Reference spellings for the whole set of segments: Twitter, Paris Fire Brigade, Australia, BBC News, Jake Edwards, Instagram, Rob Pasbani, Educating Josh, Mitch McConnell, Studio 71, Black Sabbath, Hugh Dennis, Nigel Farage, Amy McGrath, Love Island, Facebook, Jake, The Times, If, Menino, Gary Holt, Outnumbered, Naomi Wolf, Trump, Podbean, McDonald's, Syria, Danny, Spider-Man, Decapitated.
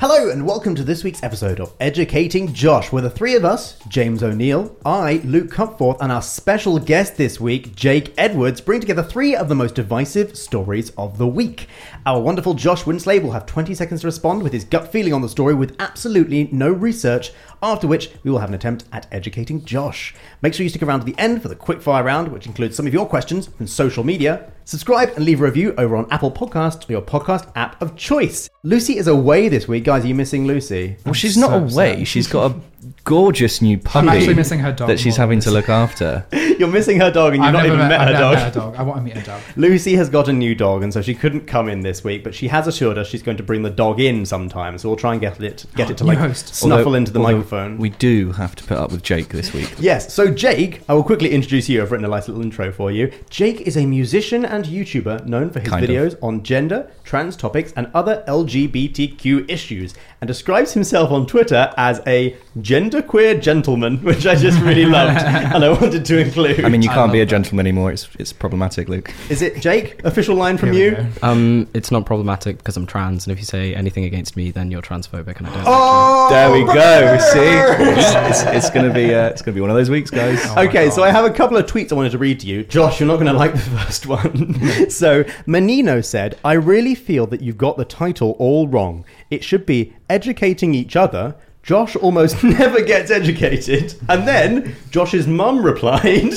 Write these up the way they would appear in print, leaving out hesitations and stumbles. Hello and welcome to this week's episode of Educating Josh, where the three of us, James O'Neill, I, Luke Cutforth, and our special guest this week, Jake Edwards, bring together three of the most divisive stories of the week. Our wonderful Josh Winslave will have 20 seconds to respond with his gut feeling on the story with absolutely no research, after which we will have an attempt at educating Josh. Make sure you stick around to the end for the quickfire round, which includes some of your questions from social media. Subscribe and leave a review over on Apple Podcasts or your podcast app of choice. Lucy is away this week. Guys, are you missing Lucy? Well, she's not away. She's got a gorgeous new puppy. I'm actually missing her dog that she's having to look after. You're missing her dog, and you've not even met her dog. I want to meet her dog. Lucy has got a new dog, and so she couldn't come in this week, but she has assured us she's going to bring the dog in sometime, so we'll try and get it to like snuffle into the microphone. We do have to put up with Jake this week. Yes, so Jake, I will quickly introduce you. I've written a nice little intro for you. Jake is a musician and YouTuber known for his videos on gender, trans topics, and other LGBTQ issues, and describes himself on Twitter as a genderqueer gentleman, which I just really loved and I wanted to include. I mean, you can't be a gentleman anymore. It's problematic, Luke. Is it, Jake? Official line from you? It's not problematic because I'm trans, and if you say anything against me, then you're transphobic, and I don't. Oh, like you. There we go. See, it's gonna be one of those weeks, guys. Oh, okay, so I have a couple of tweets I wanted to read to you, Josh. You're not gonna like the first one. So Menino said, "I really feel that you've got the title all wrong. It should be Educating Each Other. Josh almost never gets educated." And then Josh's mum replied,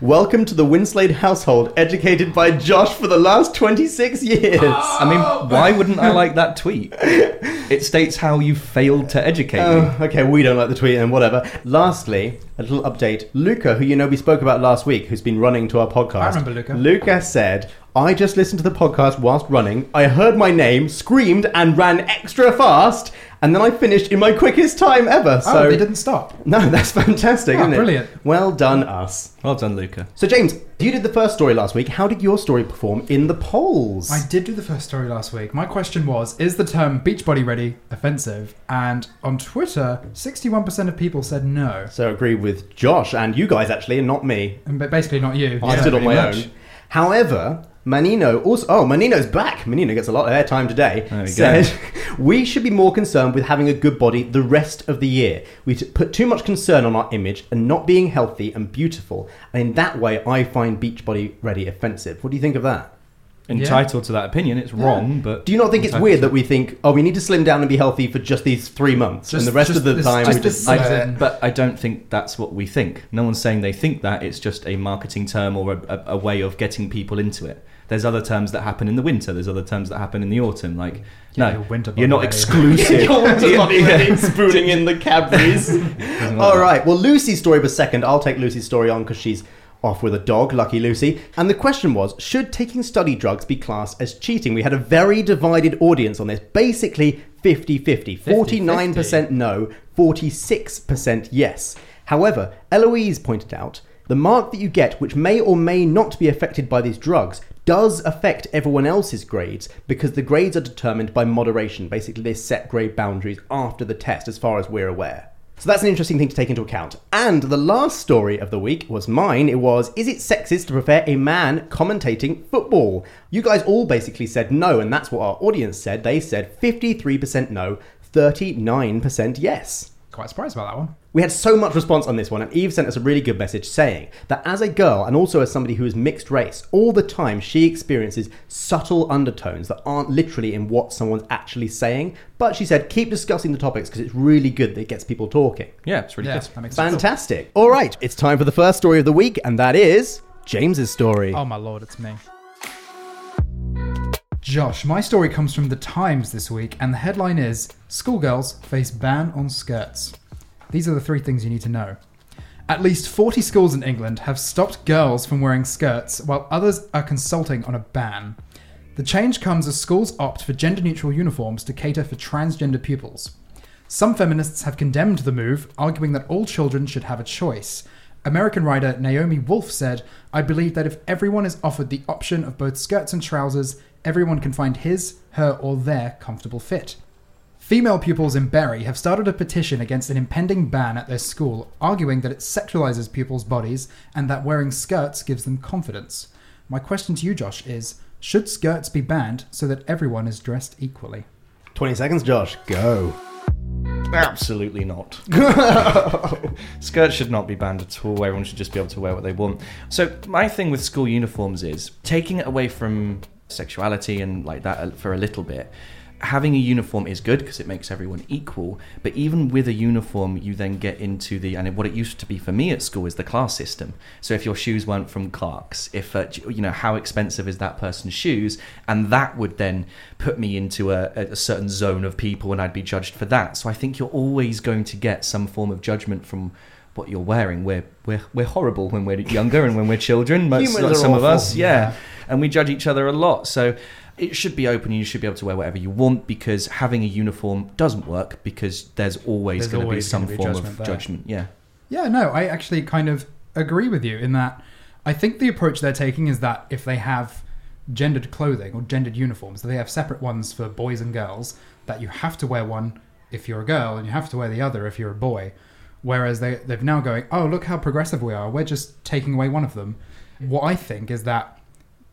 "Welcome to the Winslade household, educated by Josh for the last 26 years. Oh, I mean, why wouldn't I like that tweet? It states how you failed to educate me. Okay, we don't like the tweet and whatever. Lastly, a little update. Luca, who you know we spoke about last week, who's been running to our podcast. I remember Luca. Luca said, "I just listened to the podcast whilst running. I heard my name, screamed, and ran extra fast. And then I finished in my quickest time ever." So they didn't stop. No, that's fantastic, isn't it? Brilliant. Well done, us. Well done, Luca. So, James, you did the first story last week. How did your story perform in the polls? I did do the first story last week. My question was, is the term "beachbody ready" offensive? And on Twitter, 61% of people said no. So, agree with Josh and you guys, actually, and not me. But basically not you. I stood on my own. However, Menino also... Oh, Menino's back. Menino gets a lot of airtime today. There we said, "We should be more concerned with having a good body the rest of the year. We put too much concern on our image and not being healthy and beautiful. And in that way, I find Beachbody Ready offensive." What do you think of that? Entitled to that opinion. It's wrong, but... Do you not think it's weird that we think, oh, we need to slim down and be healthy for just these 3 months, and the rest of the time we just... But I don't think that's what we think. No one's saying they think that. It's just a marketing term or a way of getting people into it. There's other terms that happen in the winter. There's other terms that happen in the autumn. Like, you're not exclusive. Your winter body ready, spooning in the Cadbury's. All right. Well, Lucy's story was second. I'll take Lucy's story on because she's off with a dog, lucky Lucy. And the question was, should taking study drugs be classed as cheating? We had a very divided audience on this. Basically 50-50. 49% no, 46% yes. However, Eloise pointed out, the mark that you get, which may or may not be affected by these drugs, does affect everyone else's grades because the grades are determined by moderation. Basically, they set grade boundaries after the test, as far as we're aware. So that's an interesting thing to take into account. And the last story of the week was mine. It was, is it sexist to prefer a man commentating football? You guys all basically said no, and that's what our audience said. They said 53% no, 39% yes. Quite surprised about that one. We had so much response on this one, and Eve sent us a really good message saying that as a girl, and also as somebody who is mixed race, all the time she experiences subtle undertones that aren't literally in what someone's actually saying. But she said, keep discussing the topics because it's really good that it gets people talking. Yeah, it's really good. That makes sense. Fantastic. All right, it's time for the first story of the week, and that is James's story. Oh my lord, it's me. Josh, my story comes from The Times this week, and the headline is, Schoolgirls Face Ban on Skirts. These are the three things you need to know. At least 40 schools in England have stopped girls from wearing skirts, while others are consulting on a ban. The change comes as schools opt for gender-neutral uniforms to cater for transgender pupils. Some feminists have condemned the move, arguing that all children should have a choice. American writer Naomi Wolf said, I believe that if everyone is offered the option of both skirts and trousers, everyone can find his, her, or their comfortable fit. Female pupils in Bury have started a petition against an impending ban at their school, arguing that it sexualizes pupils' bodies and that wearing skirts gives them confidence. My question to you, Josh, is, should skirts be banned so that everyone is dressed equally? 20 seconds, Josh. Go. Absolutely not. Skirts should not be banned at all. Everyone should just be able to wear what they want. So my thing with school uniforms is taking it away from sexuality and like that for a little bit. Having a uniform is good because it makes everyone equal, but even with a uniform you then get into the, and what it used to be for me at school is the class system. So if your shoes weren't from Clark's, if you know, how expensive is that person's shoes, and that would then put me into a certain zone of people, and I'd be judged for that. So I think you're always going to get some form of judgment from what you're wearing. We're horrible when we're younger and when we're children. Most like some awful. Of us, yeah, and we judge each other a lot. So it should be open, and you should be able to wear whatever you want, because having a uniform doesn't work because there's going to be some form of judgment. Yeah, no, I actually kind of agree with you in that I think the approach they're taking is that if they have gendered clothing or gendered uniforms, that they have separate ones for boys and girls, that you have to wear one if you're a girl and you have to wear the other if you're a boy. Whereas they've now going, oh, look how progressive we are. We're just taking away one of them. What I think is that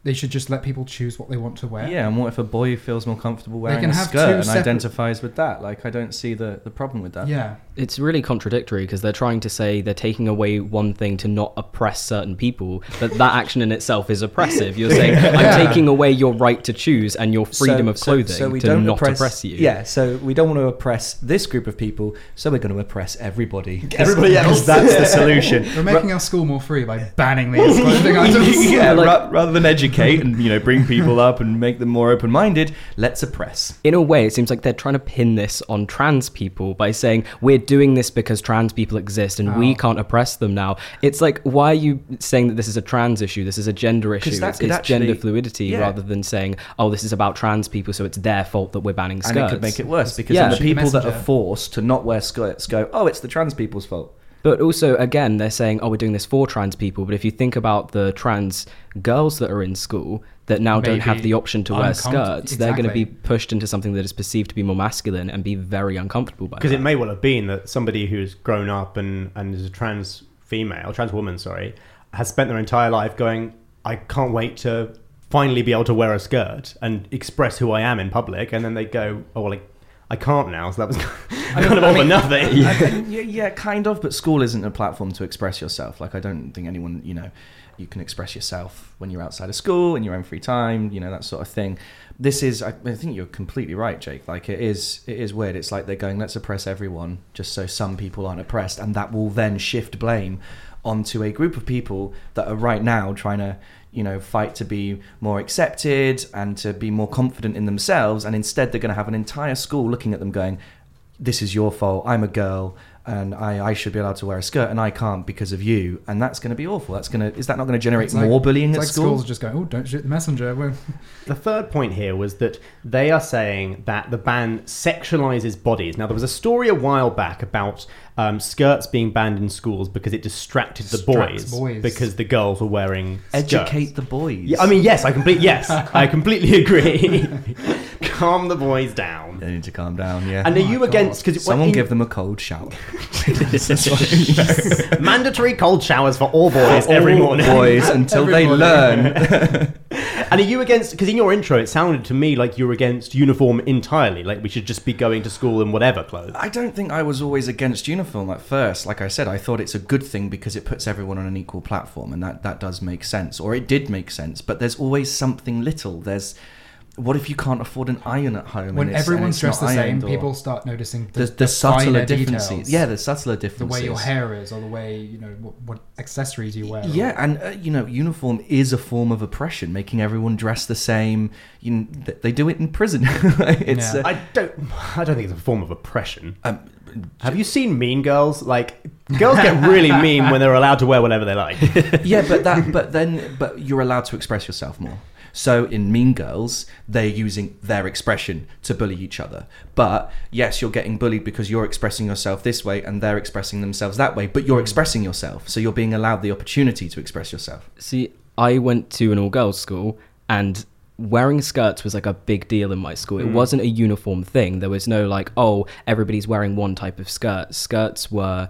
they should just let people choose what they want to wear. Yeah, and what if a boy feels more comfortable wearing a skirt and identifies with that? Like, I don't see the problem with that. Yeah. It's really contradictory because they're trying to say they're taking away one thing to not oppress certain people, but that action in itself is oppressive. You're saying, I'm taking away your right to choose and your freedom of clothing oppress you. Yeah, so we don't want to oppress this group of people, so we're going to oppress everybody. Everybody else. That's the solution. We're making our school more free by banning these clothing items. Yeah, rather than educating. And bring people up and make them more open-minded, let's oppress. In a way, it seems like they're trying to pin this on trans people by saying, we're doing this because trans people exist and we can't oppress them now. It's like, why are you saying that this is a trans issue? This is a gender issue. It's gender fluidity rather than saying, oh, this is about trans people, so it's their fault that we're banning skirts. And it could make it worse because then the people that are forced to not wear skirts go, oh, it's the trans people's fault. But also, again, they're saying, oh, we're doing this for trans people. But if you think about the trans girls that are in school that now don't have the option to wear skirts, they're going to be pushed into something that is perceived to be more masculine and be very uncomfortable by that. Because it may well have been that somebody who's grown up and is a trans woman, has spent their entire life going, I can't wait to finally be able to wear a skirt and express who I am in public. And then they go, oh, well, I can't now, so that was nothing. Yeah, kind of, but school isn't a platform to express yourself. Like, I don't think anyone, you can express yourself when you're outside of school, in your own free time, that sort of thing. This is, I think you're completely right, Jake. Like, it is weird. It's like they're going, let's oppress everyone, just so some people aren't oppressed, and that will then shift blame onto a group of people that are right now trying to, fight to be more accepted and to be more confident in themselves. And instead, they're going to have an entire school looking at them going, this is your fault. I'm a girl and I should be allowed to wear a skirt and I can't because of you. And that's going to be awful. Is that not going to generate more bullying at school? Schools are just going, oh, don't shoot the messenger. The third point here was that they are saying that the ban sexualizes bodies. Now, there was a story a while back about skirts being banned in schools because it distracted the boys because the girls were wearing skirts. Educate the boys. Yeah, I mean, yes, I completely agree. calm the boys down. They need to calm down, yeah. And are you against... Cause someone give them a cold shower. Mandatory cold showers for all boys every morning. Boys until they learn. And are you against... Because in your intro, it sounded to me like you were against uniform entirely. Like, we should just be going to school in whatever clothes. I don't think I was always against uniform at first. Like I said, I thought it's a good thing because it puts everyone on an equal platform. And that does make sense. Or it did make sense. But there's always something little. There's... What if you can't afford an iron at home? When everyone's dressed the same, people start noticing the subtler differences. Details, yeah, the subtler differences. The way your hair is, or the way, you know, what accessories you wear. Yeah, and, you know, uniform is a form of oppression, making everyone dress the same. You know, they do it in prison. It's, yeah. I don't think it's a form of oppression. Have you seen Mean Girls? Like, girls get really mean when they're allowed to wear whatever they like. Yeah, but you're allowed to express yourself more. So in Mean Girls, they're using their expression to bully each other. But yes, you're getting bullied because you're expressing yourself this way and they're expressing themselves that way, but you're expressing yourself. So you're being allowed the opportunity to express yourself. See, I went to an all-girls school and wearing skirts was like a big deal in my school. It wasn't a uniform thing. There was no like, oh, everybody's wearing one type of skirt. Skirts were...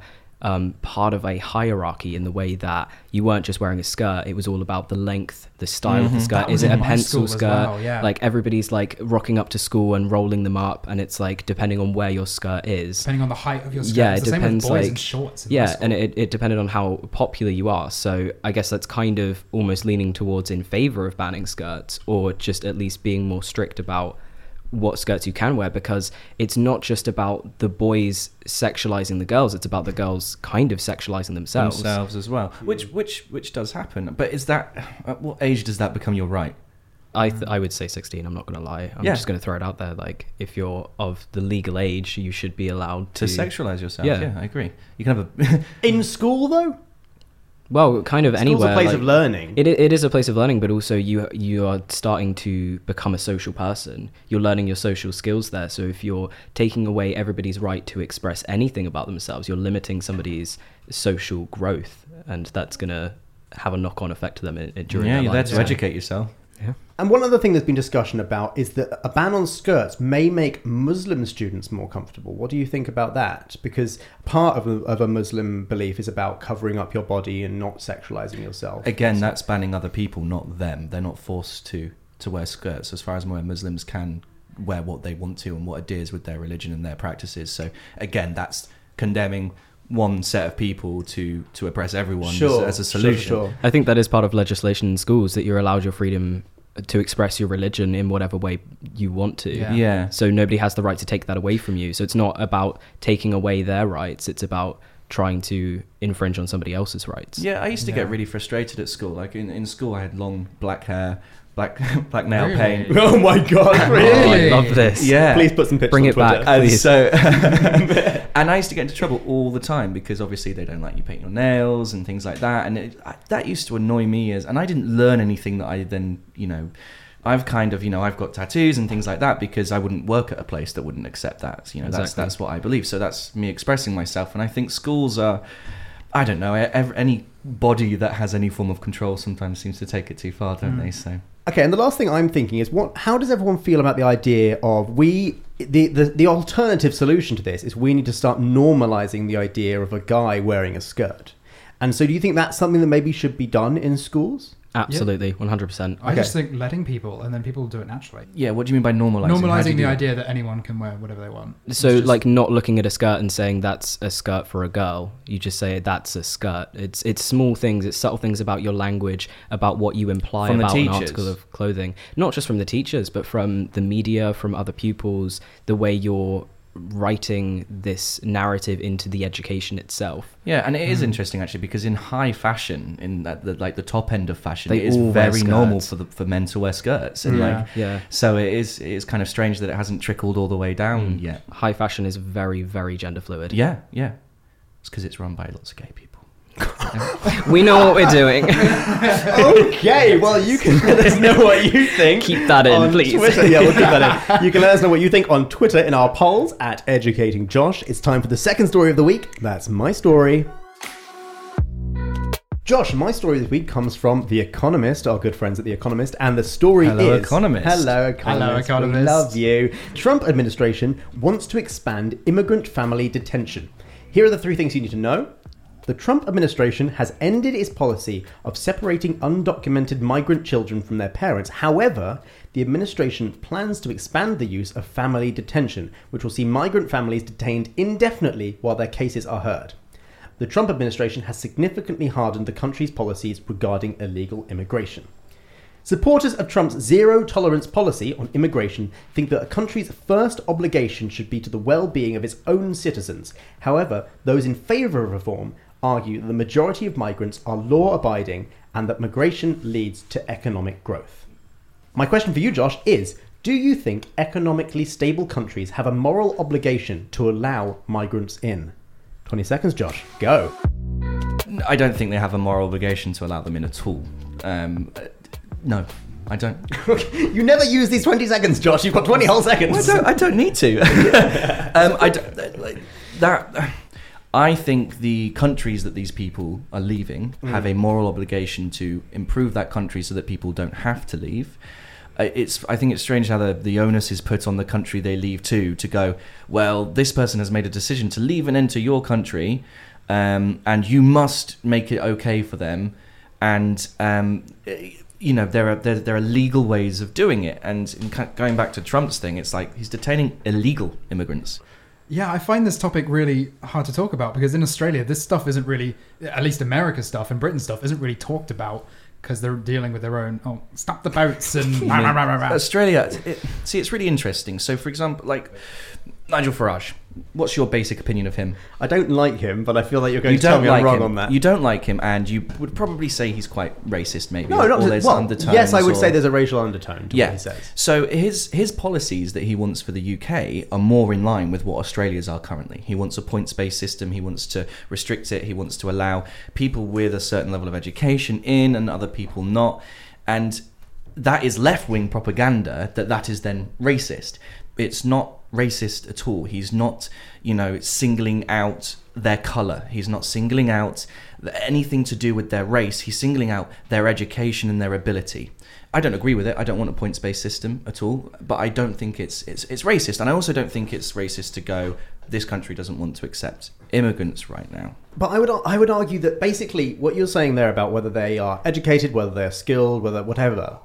part of a hierarchy in the way that you weren't just wearing a skirt. It was all about the length, the style of the skirt. Is it a pencil skirt? Well, yeah. Like everybody's like rocking up to school and rolling them up, and it's like depending on where your skirt is, depending on the height of your skirt. Yeah, it depends. Same with boys and shorts. Yeah, and it depended on how popular you are. So I guess that's kind of almost leaning towards in favor of banning skirts, or just at least being more strict about what skirts you can wear, because it's not just about the boys sexualizing the girls, it's about the girls kind of sexualizing themselves as well, which does happen. But is that, at what age does that become your right? I would say 16. I'm not gonna lie. I'm just gonna throw it out there. Like, if you're of the legal age, you should be allowed to sexualize yourself. Yeah, I agree. You can have a in school though. Well, kind of anywhere. It's a place of learning. It is a place of learning, but also you are starting to become a social person. You're learning your social skills there. So if you're taking away everybody's right to express anything about themselves, you're limiting somebody's social growth, and that's going to have a knock-on effect to them during their life. Yeah, you're there to educate yourself. Yeah. And one other thing there's been discussion about is that a ban on skirts may make Muslim students more comfortable. What do you think about that? Because part of a Muslim belief is about covering up your body and not sexualizing yourself. Again, that's banning other people, not them. They're not forced to wear skirts. As far as I'm aware, Muslims can wear what they want to and what adheres with their religion and their practices. So again, that's condemning one set of people to oppress everyone as a solution. Sure. I think that is part of legislation in schools, that you're allowed your freedom to express your religion in whatever way you want to. Yeah. So nobody has the right to take that away from you. So it's not about taking away their rights. It's about trying to infringe on somebody else's rights. Yeah, I used to get really frustrated at school. Like in school, I had long black hair, black nail paint. Oh my God, really? Oh, I love this. Yeah. Please put some pictures on Twitter. Bring it back. And I used to get into trouble all the time because obviously they don't like you painting your nails and things like that. And that used to annoy me and I didn't learn anything that I then, you know, I've kind of, you know, I've got tattoos and things like that because I wouldn't work at a place that wouldn't accept that. You know, that's what I believe. So that's me expressing myself. And I think schools are, I don't know, any body that has any form of control sometimes seems to take it too far, don't they? So. Okay, and the last thing I'm thinking is, how does everyone feel about the idea of the alternative solution to this is we need to start normalizing the idea of a guy wearing a skirt. And so do you think that's something that maybe should be done in schools? Absolutely, 100%. I just think letting people, and then people will do it naturally. Yeah, what do you mean by normalizing? Normalizing the idea that anyone can wear whatever they want. So just... like not looking at a skirt and saying that's a skirt for a girl. You just say that's a skirt. It's small things, it's subtle things about your language, about what you imply about an article of clothing. Not just from the teachers, but from the media, from other pupils, the way you're writing this narrative into the education itself. Yeah, and it is interesting actually, because in high fashion, in the top end of fashion, it is very normal for men to wear skirts. And so it is kind of strange that it hasn't trickled all the way down yet. High fashion is very, very gender fluid. Yeah. It's because it's run by lots of gay people. We know what we're doing. Okay, well, you can let us know what you think. Keep that in, please. Twitter. Yeah, we'll keep that in. You can let us know what you think on Twitter in our polls at Educating Josh. It's time for the second story of the week. That's my story. Josh, my story this week comes from The Economist, our good friends at The Economist, and the story is... Economist. Hello, Economist. Hello, Economist. We love you. Trump administration wants to expand immigrant family detention. Here are the three things you need to know. The Trump administration has ended its policy of separating undocumented migrant children from their parents. However, the administration plans to expand the use of family detention, which will see migrant families detained indefinitely while their cases are heard. The Trump administration has significantly hardened the country's policies regarding illegal immigration. Supporters of Trump's zero-tolerance policy on immigration think that a country's first obligation should be to the well-being of its own citizens. However, those in favour of reform argue that the majority of migrants are law-abiding and that migration leads to economic growth. My question for you, Josh, is do you think economically stable countries have a moral obligation to allow migrants in? 20 seconds, Josh. Go. I don't think they have a moral obligation to allow them in at all. No, I don't. You never use these 20 seconds, Josh. You've got 20 whole seconds. Well, I don't need to. I think the countries that these people are leaving have a moral obligation to improve that country so that people don't have to leave. I think it's strange how the onus is put on the country they leave to go, well, this person has made a decision to leave and enter your country, and you must make it okay for them. And, you know, there are legal ways of doing it. And going back to Trump's thing, it's like he's detaining illegal immigrants. Yeah, I find this topic really hard to talk about because in Australia, this stuff isn't really, at least America stuff and Britain stuff, isn't really talked about. Because they're dealing with their own, stop the boats and... Australia, it's really interesting. So, for example, like, Nigel Farage, what's your basic opinion of him? I don't like him, but I feel like you're going to tell me I'm wrong on that. You don't like him, and you would probably say he's quite racist, maybe. No, not just... Well, yes, I would say there's a racial undertone to what he says. So his policies that he wants for the UK are more in line with what Australia's are currently. He wants a points-based system. He wants to restrict it. He wants to allow people with a certain level of education in and other people not. And that is left-wing propaganda that is then racist. It's not racist at all. He's not, you know, singling out their colour. He's not singling out anything to do with their race. He's singling out their education and their ability. I don't agree with it. I don't want a points-based system at all, but I don't think it's racist. And I also don't think it's racist to go, this country doesn't want to accept immigrants right now. But I would argue that basically what you're saying there about whether they are educated, whether they're skilled, whether whatever,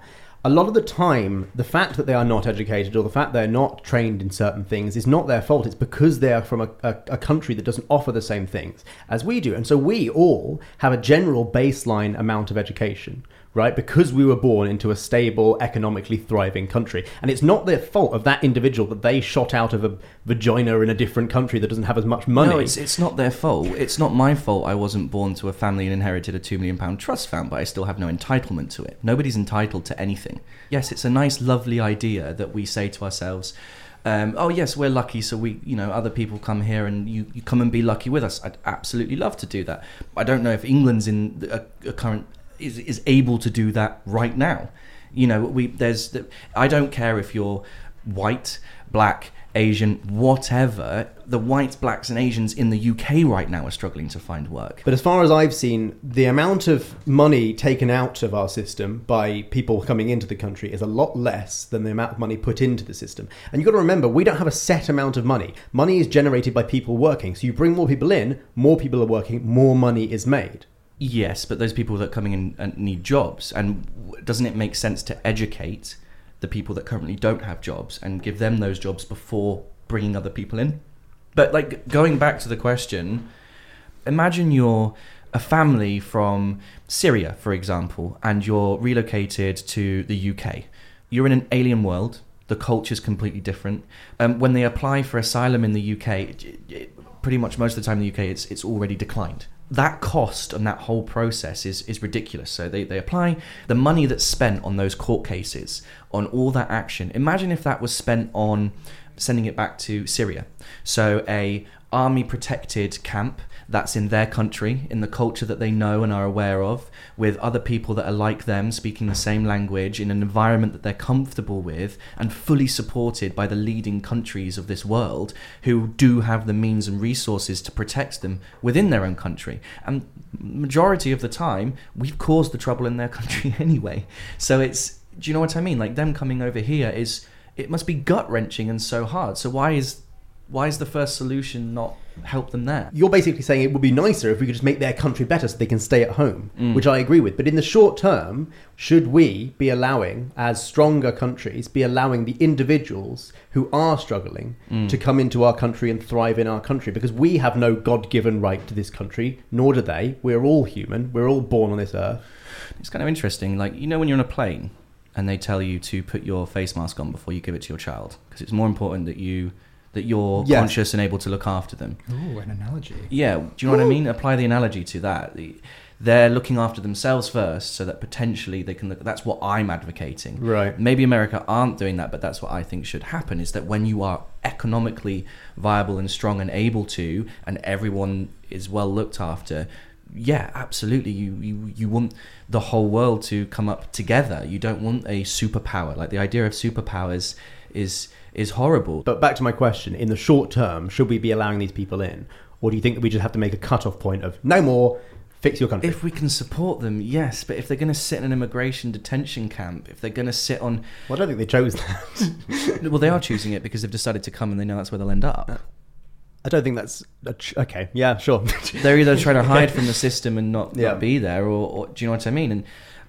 a lot of the time, the fact that they are not educated or the fact they're not trained in certain things is not their fault. It's because they are from a country that doesn't offer the same things as we do. And so we all have a general baseline amount of education, right? Because we were born into a stable, economically thriving country. And it's not the fault of that individual that they shot out of a vagina in a different country that doesn't have as much money. No, it's not their fault. It's not my fault I wasn't born to a family and inherited a £2 million trust fund, but I still have no entitlement to it. Nobody's entitled to anything. Yes, it's a nice, lovely idea that we say to ourselves, oh yes, we're lucky, so we, you know, other people come here and you come and be lucky with us. I'd absolutely love to do that. I don't know if England's in a current is able to do that right now. You know, I don't care if you're white, black, Asian, whatever. The whites, blacks and Asians in the UK right now are struggling to find work. But as far as I've seen, the amount of money taken out of our system by people coming into the country is a lot less than the amount of money put into the system. And you've got to remember, we don't have a set amount of money. Money is generated by people working. So you bring more people in, more people are working, more money is made. Yes, but those people that are coming in and need jobs, and doesn't it make sense to educate the people that currently don't have jobs and give them those jobs before bringing other people in? But like, going back to the question, imagine you're a family from Syria, for example, and you're relocated to the UK. You're in an alien world. The culture's completely different. When they apply for asylum in the UK, pretty much most of the time in the UK, it's already declined. That cost and that whole process is ridiculous. So they apply, the money that's spent on those court cases, on all that action. Imagine if that was spent on sending it back to Syria. So a army protected camp that's in their country, in the culture that they know and are aware of, with other people that are like them, speaking the same language, in an environment that they're comfortable with, and fully supported by the leading countries of this world who do have the means and resources to protect them within their own country. And majority of the time, we've caused the trouble in their country anyway. So it's, do you know what I mean? Like, them coming over here is, it must be gut-wrenching and so hard. So why is the first solution not help them there? You're basically saying it would be nicer if we could just make their country better so they can stay at home, which I agree with. But in the short term, should we be allowing, as stronger countries, be allowing the individuals who are struggling to come into our country and thrive in our country? Because we have no God-given right to this country, nor do they. We're all human. We're all born on this earth. It's kind of interesting. Like, you know when you're on a plane and they tell you to put your face mask on before you give it to your child, because it's more important that you're yes. conscious and able to look after them. Ooh, an analogy. Yeah, do you know what I mean? Apply the analogy to that. They're looking after themselves first so that potentially they can look... That's what I'm advocating. Right. Maybe America aren't doing that, but that's what I think should happen, is that when you are economically viable and strong and able to, and everyone is well looked after... Yeah, absolutely. You want the whole world to come up together. You don't want a superpower. Like, the idea of superpowers is horrible. But back to my question, in the short term, should we be allowing these people in? Or do you think that we just have to make a cut-off point of, no more, fix your country? If we can support them, yes. But if they're going to sit in an immigration detention camp, if they're going to sit on... Well, I don't think they chose that. Well, they are choosing it because they've decided to come and they know that's where they'll end up. I don't think that's... Okay, yeah, sure. They're either trying to hide from the system and not be there, or do you know what I mean? And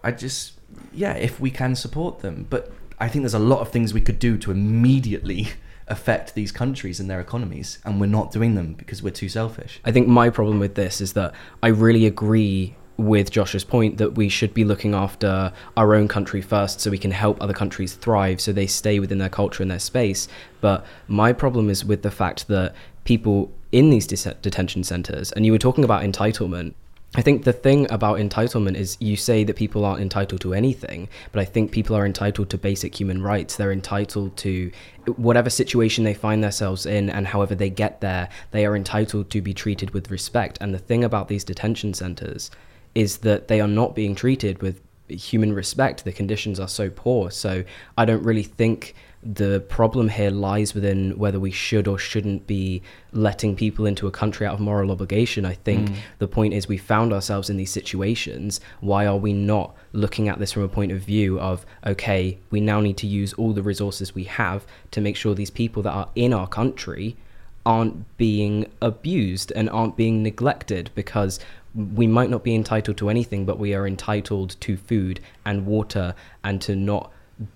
I just... Yeah, if we can support them. But I think there's a lot of things we could do to immediately affect these countries and their economies, and we're not doing them because we're too selfish. I think my problem with this is that I really agree with Josh's point that we should be looking after our own country first so we can help other countries thrive so they stay within their culture and their space. But my problem is with the fact that people in these detention centres, and you were talking about entitlement. I think the thing about entitlement is you say that people aren't entitled to anything, but I think people are entitled to basic human rights. They're entitled to whatever situation they find themselves in, and however they get there, they are entitled to be treated with respect. And the thing about these detention centres is that they are not being treated with human respect. The conditions are so poor. So I don't really think the problem here lies within whether we should or shouldn't be letting people into a country out of moral obligation. I think the point is we found ourselves in these situations. Why are we not looking at this from a point of view of, okay, we now need to use all the resources we have to make sure these people that are in our country aren't being abused and aren't being neglected, because we might not be entitled to anything, but we are entitled to food and water and to not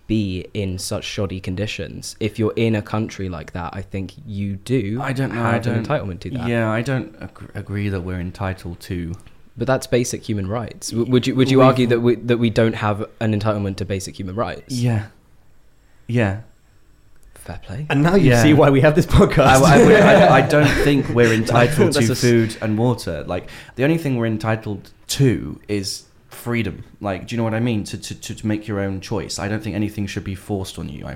be in such shoddy conditions. If you're in a country like that, I think you do. I don't know. I don't entitlement to that. Yeah, I don't agree that we're entitled to. But that's basic human rights. Would you argue that we don't have an entitlement to basic human rights? Yeah. Yeah. Fair play. And now you see why we have this podcast. I don't think we're entitled to food and water. Like, the only thing we're entitled to is freedom. Like, do you know what I mean? To make your own choice. I don't think anything should be forced on you.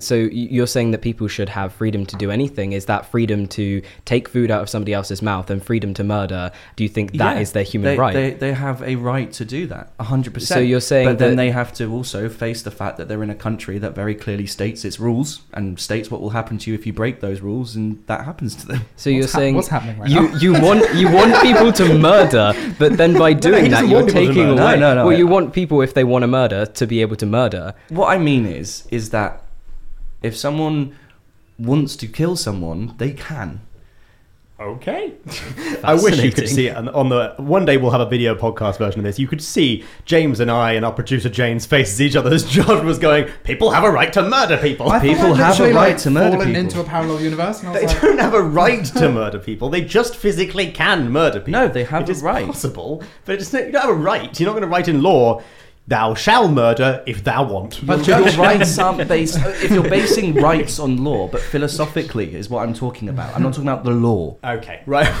So you're saying that people should have freedom to do anything. Is that freedom to take food out of somebody else's mouth and freedom to murder? Do you think that is their human right? They have a right to do that, 100%. So you're saying but then they have to also face the fact that they're in a country that very clearly states its rules and states what will happen to you if you break those rules, and that happens to them. So you're saying what's happening right now? You want people to murder, but then by doing that you're taking away. No. Well, you want people, if they want to murder, to be able to murder. What I mean is that if someone wants to kill someone, they can. Okay. I wish you could see it on the... One day we'll have a video podcast version of this. You could see James and I and our producer Jane's faces each other as Josh was going, people have a right to murder people. People have a right to murder people. I've fallen into a parallel universe. And they don't have a right to murder people. They just physically can murder people. No, they have a right. It is possible, but you don't have a right. You're not going to write in law... Thou shall murder if thou want. But your rights aren't based... If you're basing rights on law, but philosophically is what I'm talking about. I'm not talking about the law. Okay, right.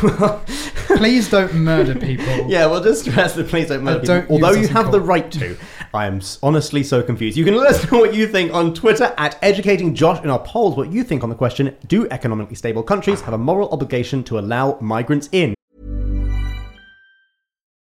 Please don't murder people. Yeah, we'll just stress that please don't murder people. Although you have the right to. I am honestly so confused. You can let us know what you think on Twitter at Educating Josh in our polls, what you think on the question, do economically stable countries have a moral obligation to allow migrants in?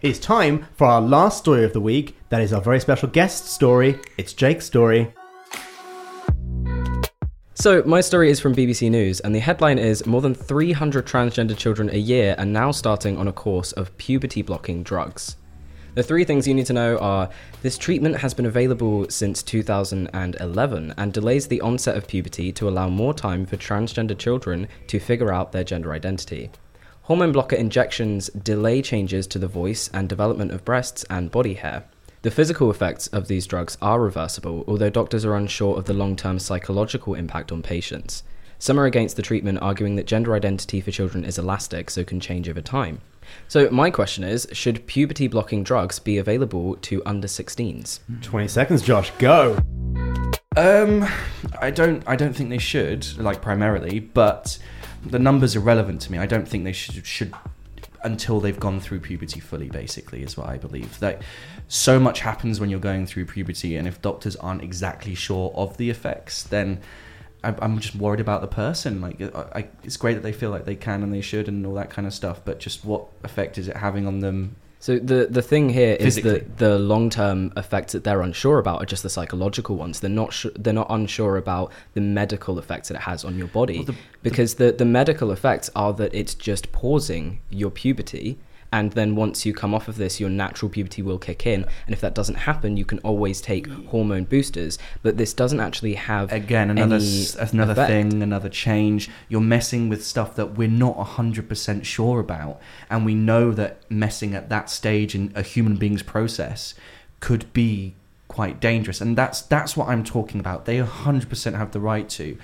It's time for our last story of the week. That is our very special guest story. It's Jake's story. So, my story is from BBC News, and the headline is, more than 300 transgender children a year are now starting on a course of puberty-blocking drugs. The three things you need to know are, this treatment has been available since 2011 and delays the onset of puberty to allow more time for transgender children to figure out their gender identity. Hormone blocker injections delay changes to the voice and development of breasts and body hair. The physical effects of these drugs are reversible, although doctors are unsure of the long-term psychological impact on patients. Some are against the treatment, arguing that gender identity for children is elastic, so can change over time. So my question is, should puberty-blocking drugs be available to under 16s? 20 seconds, Josh, go! I don't think they should, like, primarily, but the numbers are relevant to me. I don't think they should until they've gone through puberty fully, basically, is what I believe. Like, so much happens when you're going through puberty, and if doctors aren't exactly sure of the effects, then I'm just worried about the person. Like, it's great that they feel like they can and they should and all that kind of stuff, but just what effect is it having on them? So the thing here physically is that the long-term effects that they're unsure about are just the psychological ones. They're not unsure about the medical effects that it has on your body, because the medical effects are that it's just pausing your puberty, and then once you come off of this, your natural puberty will kick in, and if that doesn't happen, you can always take hormone boosters. But this doesn't actually have, again, another effect. Another change. You're messing with stuff that we're not 100% sure about, and we know that messing at that stage in a human being's process could be quite dangerous, and that's what I'm talking about. They 100% have the right to,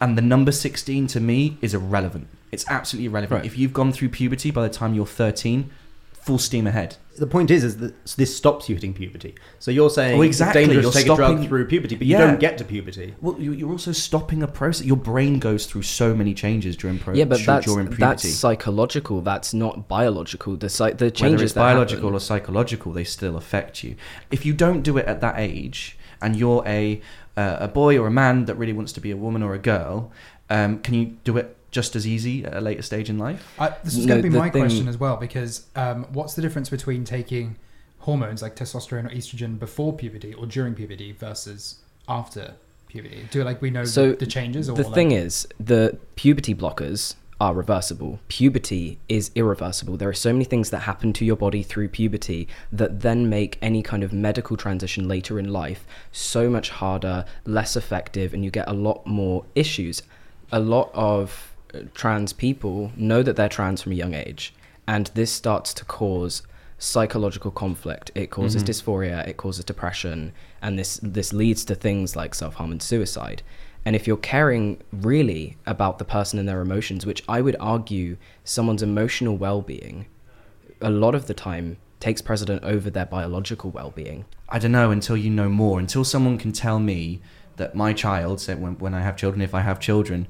and the number 16 to me is irrelevant. It's absolutely irrelevant. Right. If you've gone through puberty by the time you're 13, full steam ahead. The point is that this stops you hitting puberty. So you're saying it's dangerous to take a drug through puberty, but you don't get to puberty. Well, you're also stopping a process. Your brain goes through so many changes during puberty. Yeah, but that's psychological. That's not biological. The changes whether it's biological happen or psychological, they still affect you. If you don't do it at that age, and you're a boy or a man that really wants to be a woman or a girl, can you do it just as easy at a later stage in life? This is going to be my question as well, because what's the difference between taking hormones like testosterone or estrogen before puberty or during puberty versus after puberty? Do like we know the changes? Or the thing is, the puberty blockers are reversible. Puberty is irreversible. There are so many things that happen to your body through puberty that then make any kind of medical transition later in life so much harder, less effective, and you get a lot more issues. A lot of trans people know that they're trans from a young age, and this starts to cause psychological conflict. It causes dysphoria, it causes depression, and this leads to things like self-harm and suicide. And if you're caring really about the person and their emotions, which I would argue someone's emotional well-being a lot of the time takes precedent over their biological well-being. I don't know, until you know more, until someone can tell me that my child, so when I have children, if I have children,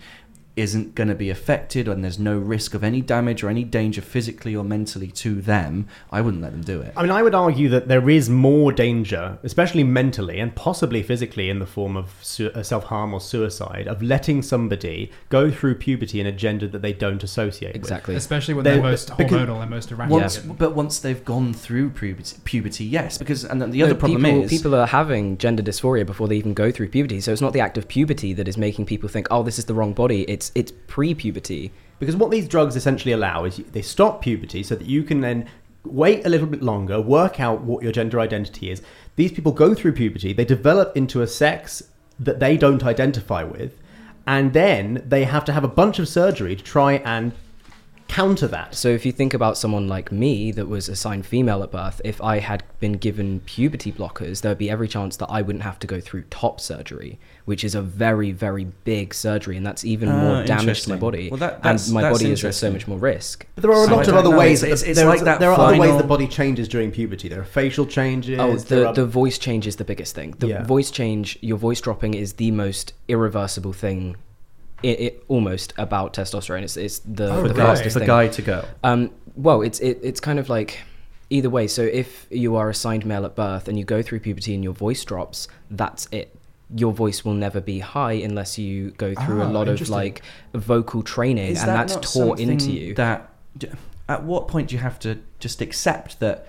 isn't going to be affected and there's no risk of any damage or any danger physically or mentally to them, I wouldn't let them do it. I mean, I would argue that there is more danger, especially mentally and possibly physically, in the form of self-harm or suicide, of letting somebody go through puberty in a gender that they don't associate exactly with. Especially when they're most hormonal and most erratic. But once they've gone through puberty, yes. Because and the other problem is... People are having gender dysphoria before they even go through puberty, so it's not the act of puberty that is making people think, oh, this is the wrong body, it's pre-puberty. Because what these drugs essentially allow is they stop puberty so that you can then wait a little bit longer, work out what your gender identity is. These people go through puberty, they develop into a sex that they don't identify with, and then they have to have a bunch of surgery to try and counter that. So if you think about someone like me that was assigned female at birth, if I had been given puberty blockers, there would be every chance that I wouldn't have to go through top surgery, which is a very, very big surgery, and that's even more damage to my body. Well, and my body is at so much more risk. But there are a lot of other ways. There are other ways the body changes during puberty. There are facial changes. Oh, the voice change is the biggest thing. The voice change, your voice dropping, is the most irreversible thing. It almost about testosterone. It's the fastest thing. For guy to go. Well, it's kind of like either way. So if you are assigned male at birth and you go through puberty and your voice drops, that's it. Your voice will never be high unless you go through a lot of like vocal training, and that's taught into you. That at what point do you have to just accept that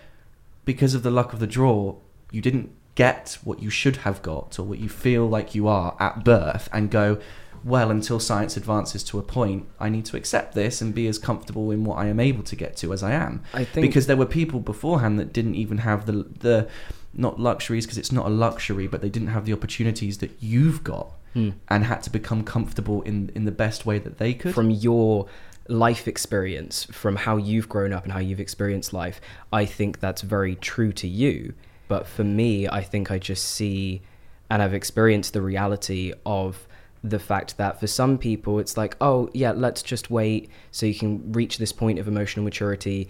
because of the luck of the draw, you didn't get what you should have got or what you feel like you are at birth, and go, well, until science advances to a point, I need to accept this and be as comfortable in what I am able to get to as I am. I think because there were people beforehand that didn't even have the not luxuries, because it's not a luxury, but they didn't have the opportunities that you've got and had to become comfortable in the best way that they could. From your life experience, from how you've grown up and how you've experienced life, I think that's very true to you. But for me, I think I just see and I've experienced the reality of the fact that for some people it's like, oh yeah, let's just wait so you can reach this point of emotional maturity.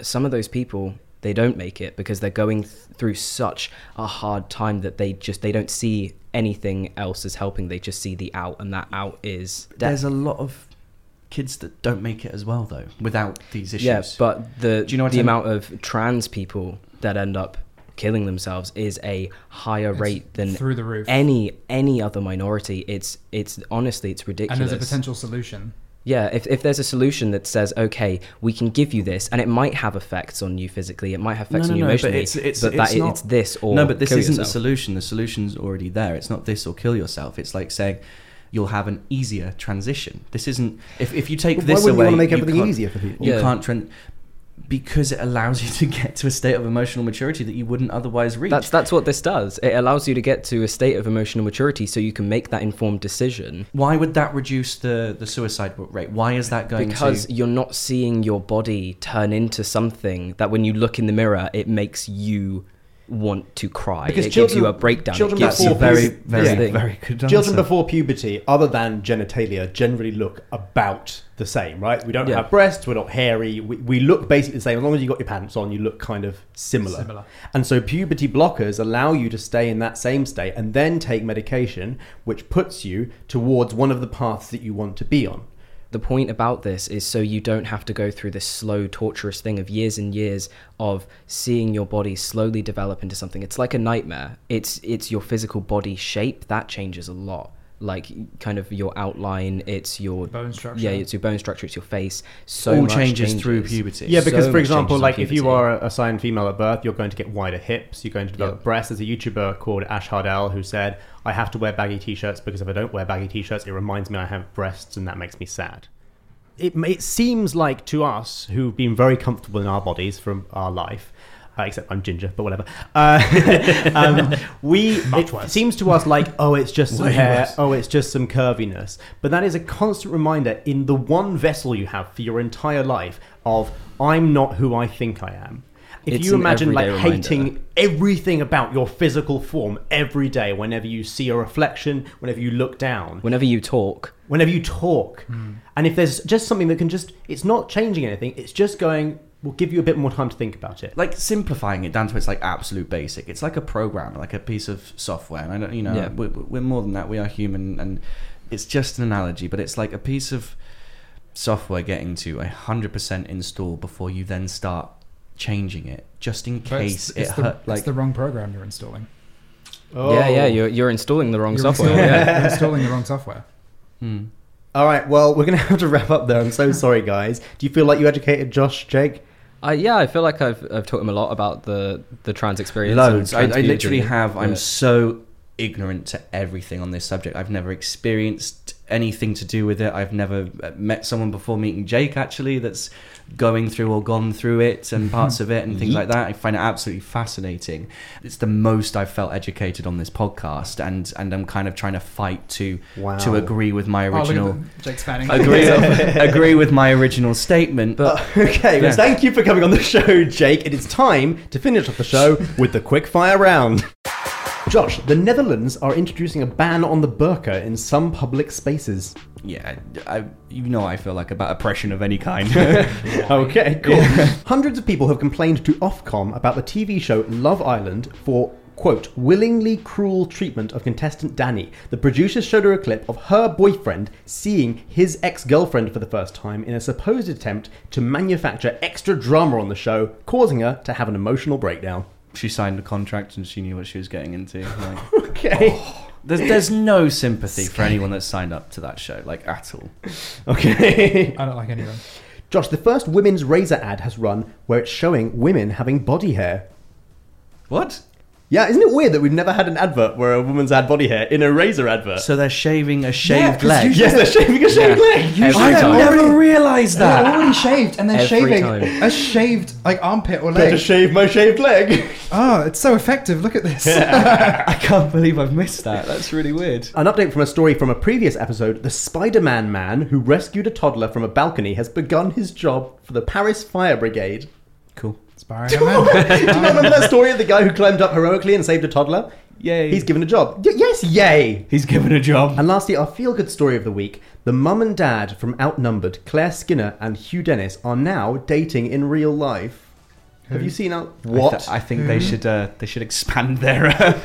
Some of those people, they don't make it because they're going through such a hard time that they don't see anything else as helping. They just see the out, and that out is death. There's a lot of kids that don't make it as well though without these issues. Yeah, but the amount of trans people that end up killing themselves is a higher rate than through the roof. Any other minority. It's honestly, it's ridiculous. And there's a potential solution. Yeah, if there's a solution that says, okay, we can give you this, and it might have effects on you physically, it might have effects on you emotionally, but it's this or no, but this isn't the solution. The solution's already there. It's not this or kill yourself. It's like saying you'll have an easier transition. This isn't if you take this away. Why would you want to make everything easier for people? You can't because it allows you to get to a state of emotional maturity that you wouldn't otherwise reach. That's what this does. It allows you to get to a state of emotional maturity so you can make that informed decision. Why would that reduce the suicide rate? Why is that going Because you're not seeing your body turn into something that when you look in the mirror, it makes you want to cry. Because it gives you a breakdown. Very good answer. Children before puberty, other than genitalia, generally look about the same, right? We don't have breasts, we're not hairy, we look basically the same. As long as you got your pants on, you look kind of similar. And so puberty blockers allow you to stay in that same state and then take medication, which puts you towards one of the paths that you want to be on. The point about this is so you don't have to go through this slow, torturous thing of years and years of seeing your body slowly develop into something. It's like a nightmare. It's your physical body shape that changes a lot, like kind of your outline. It's your bone structure. Yeah, it's your bone structure. It's your face. So all much changes through puberty. Yeah, because for example, like if you are assigned female at birth, you're going to get wider hips. You're going to develop breasts. There's a YouTuber called Ash Hardell who said, I have to wear baggy t-shirts because if I don't wear baggy t-shirts, it reminds me I have breasts and that makes me sad. It seems like to us who've been very comfortable in our bodies from our life, except I'm ginger, but whatever. It seems to us like, oh, it's just some hair, oh, it's just some curviness. But that is a constant reminder in the one vessel you have for your entire life of, I'm not who I think I am. If it's you imagine like hating everything about your physical form every day, whenever you see a reflection, whenever you look down, whenever you talk, and if there's just something that it's not changing anything, it's just going, we'll give you a bit more time to think about it. Like simplifying it down to its like absolute basic. It's like a program, like a piece of software. And I don't, you know, we're more than that. We are human, and it's just an analogy, but it's like a piece of software getting to 100% install before you then start changing it, just in case it's the wrong program you're installing. Oh. Yeah, you're installing the wrong software. You're installing the wrong software. Hmm. All right, well, we're going to have to wrap up there. I'm so sorry, guys. Do you feel like you educated Josh, Jake? Yeah, I feel like I've taught him a lot about the trans experience. Loads. I literally have. I'm so ignorant to everything on this subject. I've never experienced anything to do with it. I've never met someone before meeting Jake, actually, that's going through or gone through it and parts of it and things like that. I find it absolutely fascinating. It's the most I've felt educated on this podcast, and I'm kind of trying to fight to agree with my original agree with my original statement. But well, thank you for coming on the show, Jake. It is time to finish off the show with the quick fire round. Josh, the Netherlands are introducing a ban on the burqa in some public spaces. Yeah, I feel like about oppression of any kind. Okay, cool. Yeah. Hundreds of people have complained to Ofcom about the TV show Love Island for, quote, willingly cruel treatment of contestant Danny. The producers showed her a clip of her boyfriend seeing his ex-girlfriend for the first time in a supposed attempt to manufacture extra drama on the show, causing her to have an emotional breakdown. She signed a contract and she knew what she was getting into. Like, okay. Oh, there's no sympathy for anyone that's signed up to that show, like, at all. Okay. I don't like anyone. Josh, the first women's razor ad has run where it's showing women having body hair. What? Yeah, isn't it weird that we've never had an advert where a woman's had body hair in a razor advert? So they're shaving a shaved leg. Yes, they're shaving a shaved leg. I never realised that. They're already shaved and they're shaving a shaved armpit or leg. Better shave my shaved leg. Oh, it's so effective. Look at this. Yeah. I can't believe I've missed that. That's really weird. An update from a story from a previous episode. The Spider-Man man who rescued a toddler from a balcony has begun his job for the Paris Fire Brigade. Cool. Do you remember that story of the guy who climbed up heroically and saved a toddler? Yay. He's given a job. Yes, yay. He's given a job. And lastly, our feel-good story of the week. The mum and dad from Outnumbered, Claire Skinner and Hugh Dennis, are now dating in real life. Who? Have you seen what? I think they should expand their...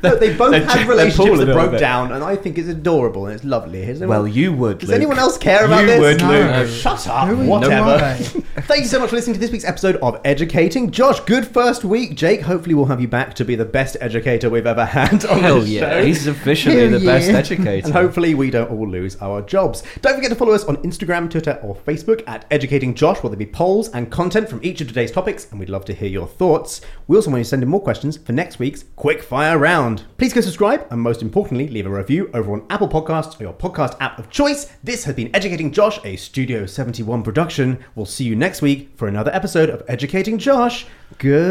But they both had relationships that broke down, and I think it's adorable and it's lovely. You would, Does anyone else care about this? You would, Luke. No. Shut up. Whatever. Thank you so much for listening to this week's episode of Educating Josh. Good first week, Jake. Hopefully we'll have you back to be the best educator we've ever had on this show. He's officially the best educator. And hopefully we don't all lose our jobs. Don't forget to follow us on Instagram, Twitter, or Facebook at Educating Josh, where there'll be polls and content from each of today's topics, and we'd love to hear your thoughts. We also want you to send in more questions for next week's Quickfire Round. Please go subscribe, and most importantly, leave a review over on Apple Podcasts or your podcast app of choice. This has been Educating Josh, a Studio 71 production. We'll see you next week for another episode of Educating Josh. Goodbye.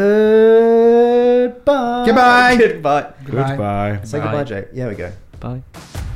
Goodbye. Goodbye. Goodbye. Say goodbye, Jake. Yeah, we go. Bye.